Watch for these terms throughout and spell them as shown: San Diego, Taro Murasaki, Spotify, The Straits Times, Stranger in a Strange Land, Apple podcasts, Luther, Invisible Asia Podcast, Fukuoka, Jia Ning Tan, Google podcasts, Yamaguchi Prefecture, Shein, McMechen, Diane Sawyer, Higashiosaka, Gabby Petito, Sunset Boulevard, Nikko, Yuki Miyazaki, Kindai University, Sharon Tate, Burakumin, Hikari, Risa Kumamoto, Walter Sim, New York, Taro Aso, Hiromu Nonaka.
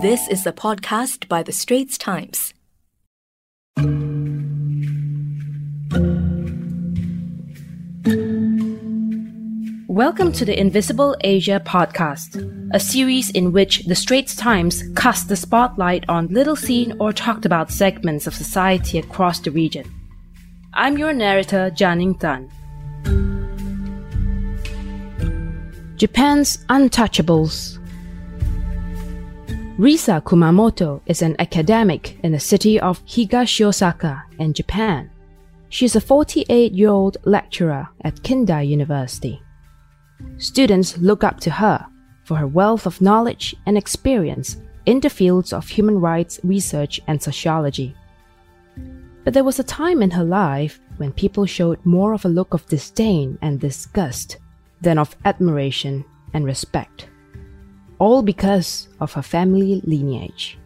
This is a podcast by The Straits Times. Welcome to the Invisible Asia Podcast, a series in which The Straits Times casts the spotlight on little seen or talked about segments of society across the region. I'm your narrator, Jia Ning Tan. Japan's Untouchables. Risa Kumamoto is an academic in the city of Higashiosaka in Japan. She is a 48-year-old lecturer at Kindai University. Students look up to her for her wealth of knowledge and experience in the fields of human rights research and sociology. But there was a time in her life when people showed more of a look of disdain and disgust than of admiration and respect. All because of her family lineage.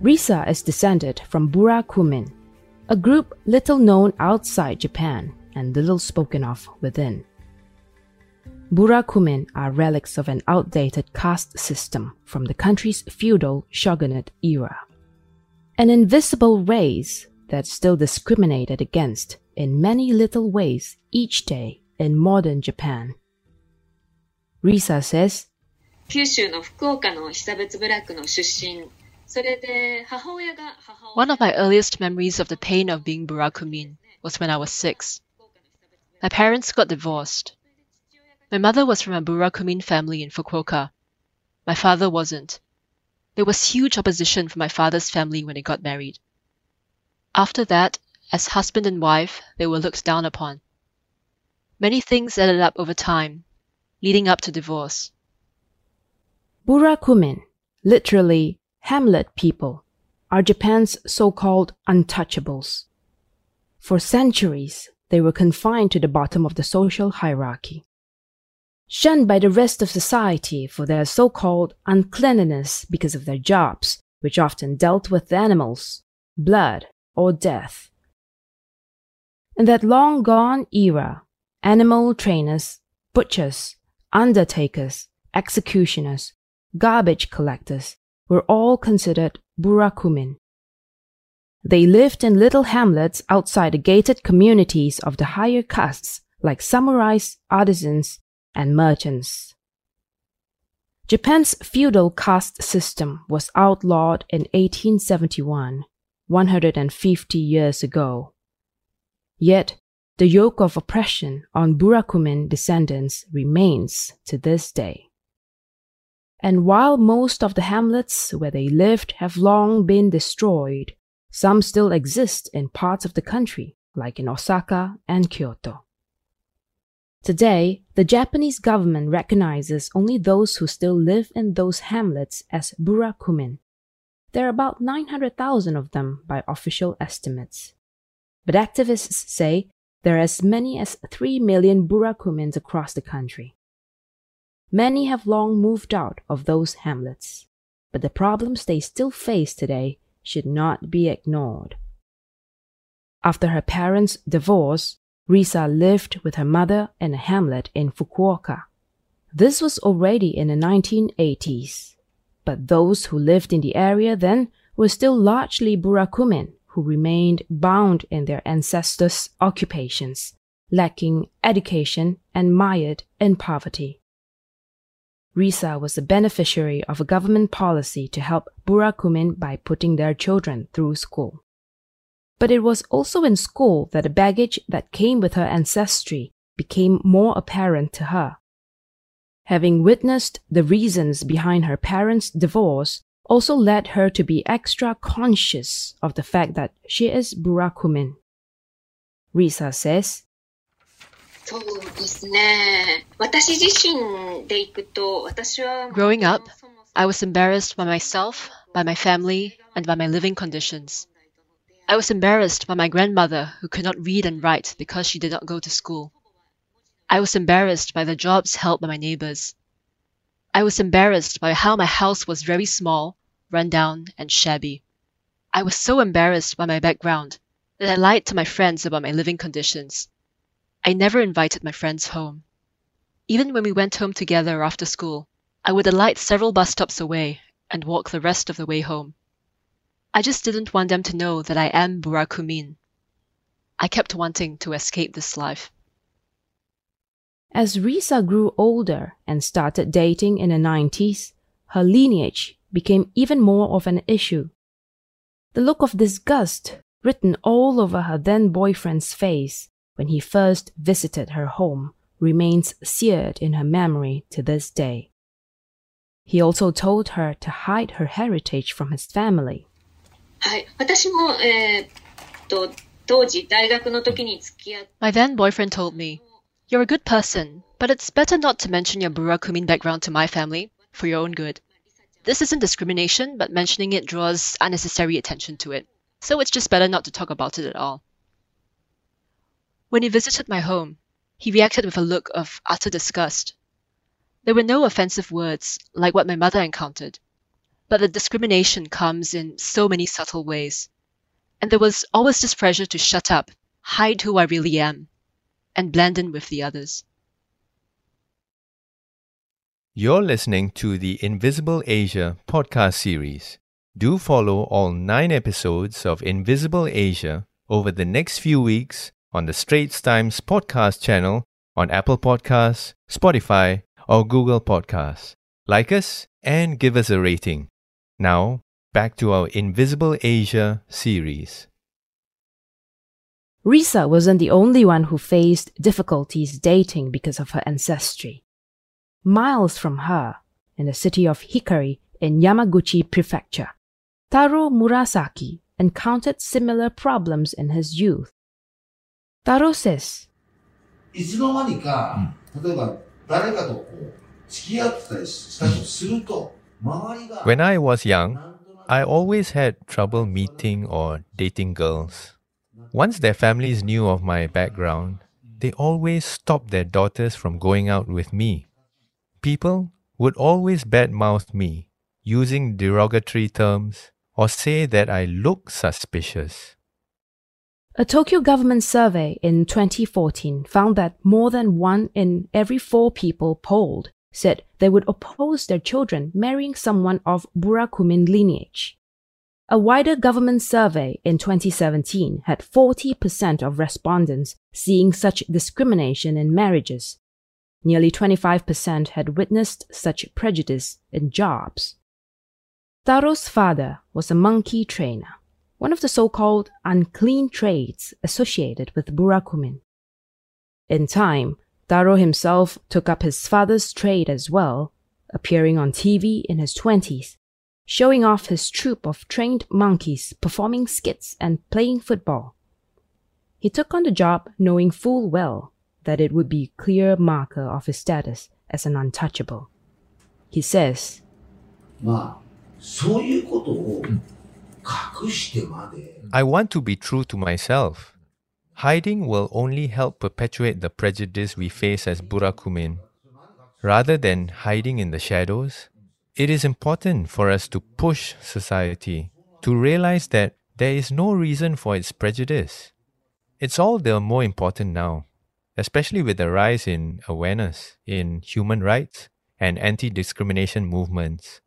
Risa is descended from Burakumin, a group little known outside Japan and little spoken of within. Burakumin are relics of an outdated caste system from the country's feudal shogunate era, an invisible race that still discriminated against in many little ways each day in modern Japan. Risa says, "One of my earliest memories of the pain of being Burakumin was when I was 6. My parents got divorced. My mother was from a Burakumin family in Fukuoka. My father wasn't. There was huge opposition from my father's family when they got married. After that, as husband and wife, they were looked down upon. Many things added up over time, leading up to divorce." Burakumin, literally hamlet people, are Japan's so-called untouchables. For centuries, they were confined to the bottom of the social hierarchy, shunned by the rest of society for their so-called uncleanliness because of their jobs, which often dealt with animals, blood, or death. In that long-gone era, animal trainers, butchers, undertakers, executioners, garbage collectors were all considered Burakumin. They lived in little hamlets outside the gated communities of the higher castes like samurais, artisans, and merchants. Japan's feudal caste system was outlawed in 1871, 150 years ago. Yet, the yoke of oppression on Burakumin descendants remains to this day. And while most of the hamlets where they lived have long been destroyed, some still exist in parts of the country, like in Osaka and Kyoto. Today, the Japanese government recognizes only those who still live in those hamlets as Burakumin. There are about 900,000 of them by official estimates. But activists say there are as many as 3 million Burakumins across the country. Many have long moved out of those hamlets, but the problems they still face today should not be ignored. After her parents' divorce, Risa lived with her mother in a hamlet in Fukuoka. This was already in the 1980s, but those who lived in the area then were still largely Burakumin who remained bound in their ancestors' occupations, lacking education and mired in poverty. Risa was a beneficiary of a government policy to help Burakumin by putting their children through school. But it was also in school that the baggage that came with her ancestry became more apparent to her. Having witnessed the reasons behind her parents' divorce also led her to be extra conscious of the fact that she is Burakumin. Risa says, "Growing up, I was embarrassed by myself, by my family, and by my living conditions. I was embarrassed by my grandmother who could not read and write because she did not go to school. I was embarrassed by the jobs held by my neighbors. I was embarrassed by how my house was very small, run down, and shabby. I was so embarrassed by my background that I lied to my friends about my living conditions. I never invited my friends home. Even when we went home together after school, I would alight several bus stops away and walk the rest of the way home. I just didn't want them to know that I am Burakumin. I kept wanting to escape this life. As Risa grew older and started dating in the 90s, her lineage became even more of an issue. The look of disgust written all over her then-boyfriend's face when he first visited her home remains seared in her memory to this day. He also told her to hide her heritage from his family. My then-boyfriend told me, "You're a good person, but it's better not to mention your Burakumin background to my family for your own good. This isn't discrimination, but mentioning it draws unnecessary attention to it, so it's just better not to talk about it at all." When he visited my home, he reacted with a look of utter disgust. There were no offensive words like what my mother encountered, but the discrimination comes in so many subtle ways, and there was always this pressure to shut up, hide who I really am, and blend in with the others. You're listening to the Invisible Asia podcast series. Do follow all 9 episodes of Invisible Asia over the next few weeks on the Straits Times podcast channel on Apple Podcasts, Spotify, or Google Podcasts. Like us and give us a rating. Now, back to our Invisible Asia series. Risa wasn't the only one who faced difficulties dating because of her ancestry. Miles from her, in the city of Hikari in Yamaguchi Prefecture, Taro Murasaki encountered similar problems in his youth. Taro says, "When I was young, I always had trouble meeting or dating girls. Once their families knew of my background, they always stopped their daughters from going out with me. People would always badmouth me, using derogatory terms, or say that I look suspicious." A Tokyo government survey in 2014 found that more than 1 in every 4 people polled said they would oppose their children marrying someone of Burakumin lineage. A wider government survey in 2017 had 40% of respondents seeing such discrimination in marriages. Nearly 25% had witnessed such prejudice in jobs. Taro's father was a monkey trainer, one of the so-called unclean trades associated with Burakumin. In time, Taro himself took up his father's trade as well, appearing on TV in his 20s, showing off his troupe of trained monkeys performing skits and playing football. He took on the job knowing full well that it would be a clear marker of his status as an untouchable. He says, "I want to be true to myself. Hiding will only help perpetuate the prejudice we face as Burakumin. Rather than hiding in the shadows, it is important for us to push society to realize that there is no reason for its prejudice. It's all the more important now, especially with the rise in awareness in human rights and anti-discrimination movements.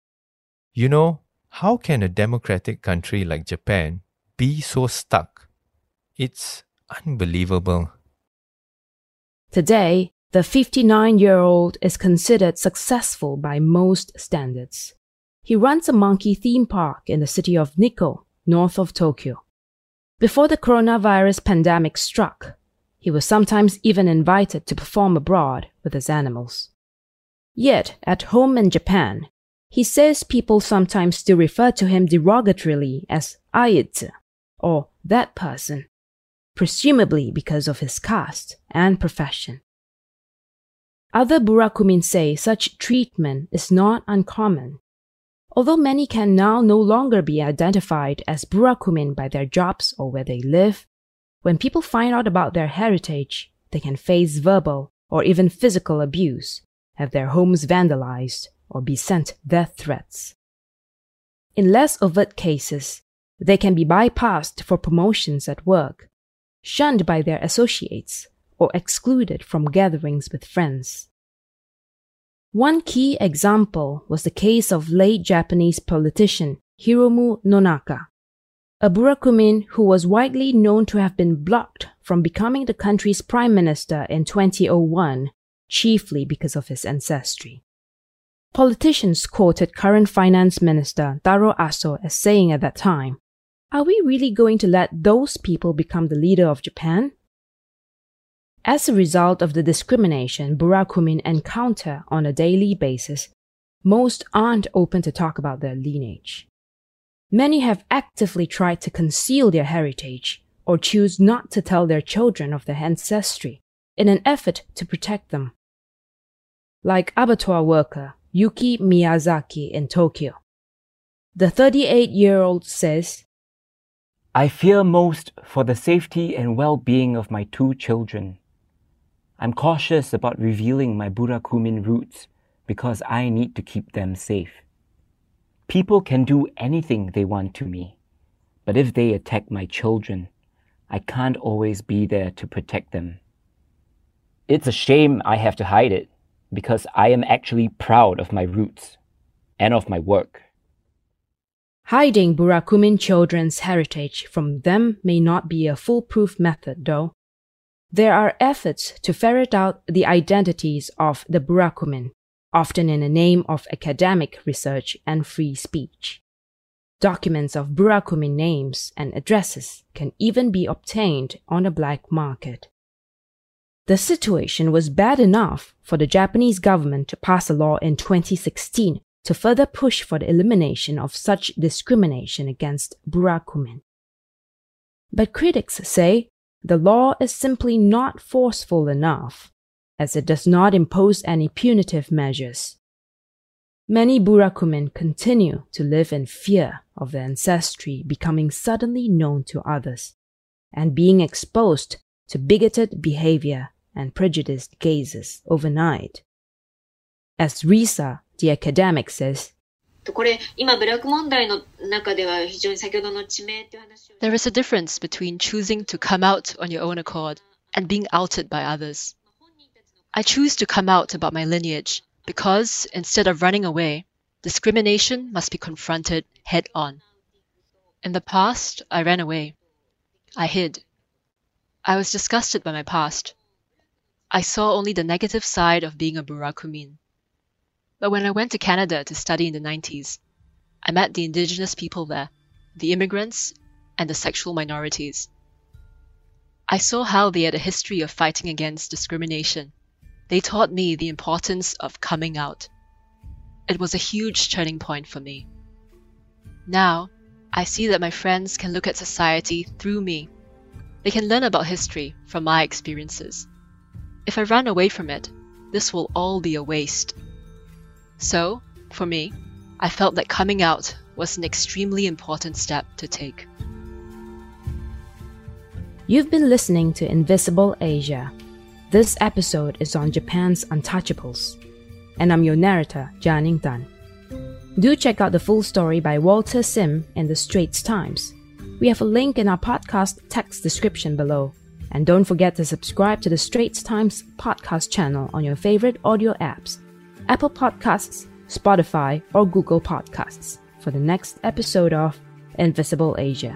You know, how can a democratic country like Japan be so stuck? It's unbelievable." Today, the 59-year-old is considered successful by most standards. He runs a monkey theme park in the city of Nikko, north of Tokyo. Before the coronavirus pandemic struck, he was sometimes even invited to perform abroad with his animals. Yet, at home in Japan, he says people sometimes still refer to him derogatorily as "aitsu," or "that person," presumably because of his caste and profession. Other Burakumin say such treatment is not uncommon. Although many can now no longer be identified as Burakumin by their jobs or where they live, when people find out about their heritage, they can face verbal or even physical abuse, have their homes vandalized, or be sent death threats. In less overt cases, they can be bypassed for promotions at work, shunned by their associates, or excluded from gatherings with friends. One key example was the case of late Japanese politician Hiromu Nonaka, a Burakumin who was widely known to have been blocked from becoming the country's prime minister in 2001, chiefly because of his ancestry. Politicians quoted current finance minister Taro Aso as saying at that time, "Are we really going to let those people become the leader of Japan?" As a result of the discrimination Burakumin encounter on a daily basis, most aren't open to talk about their lineage. Many have actively tried to conceal their heritage or choose not to tell their children of their ancestry in an effort to protect them. Like abattoir worker Yuki Miyazaki in Tokyo. The 38-year-old says, "I fear most for the safety and well-being of my two children. I'm cautious about revealing my Burakumin roots because I need to keep them safe. People can do anything they want to me, but if they attack my children, I can't always be there to protect them. It's a shame I have to hide it, because I am actually proud of my roots and of my work." Hiding Burakumin children's heritage from them may not be a foolproof method, though. There are efforts to ferret out the identities of the Burakumin, often in the name of academic research and free speech. Documents of Burakumin names and addresses can even be obtained on the black market. The situation was bad enough for the Japanese government to pass a law in 2016 to further push for the elimination of such discrimination against Burakumin. But critics say the law is simply not forceful enough, as it does not impose any punitive measures. Many Burakumin continue to live in fear of their ancestry becoming suddenly known to others and being exposed to bigoted behavior and prejudiced gazes overnight. As Risa, the academic, says, "There is a difference between choosing to come out on your own accord and being outed by others. I choose to come out about my lineage because, instead of running away, discrimination must be confronted head-on. In the past, I ran away. I hid. I was disgusted by my past. I saw only the negative side of being a Burakumin. But when I went to Canada to study in the 90s, I met the indigenous people there, the immigrants, and the sexual minorities. I saw how they had a history of fighting against discrimination. They taught me the importance of coming out. It was a huge turning point for me. Now, I see that my friends can look at society through me. They can learn about history from my experiences. If I run away from it, this will all be a waste. So, for me, I felt that coming out was an extremely important step to take." You've been listening to Invisible Asia. This episode is on Japan's untouchables, and I'm your narrator, Jia Ning Tan. Do check out the full story by Walter Sim in The Straits Times. We have a link in our podcast text description below. And don't forget to subscribe to The Straits Times podcast channel on your favorite audio apps, Apple Podcasts, Spotify, or Google Podcasts, for the next episode of Invisible Asia.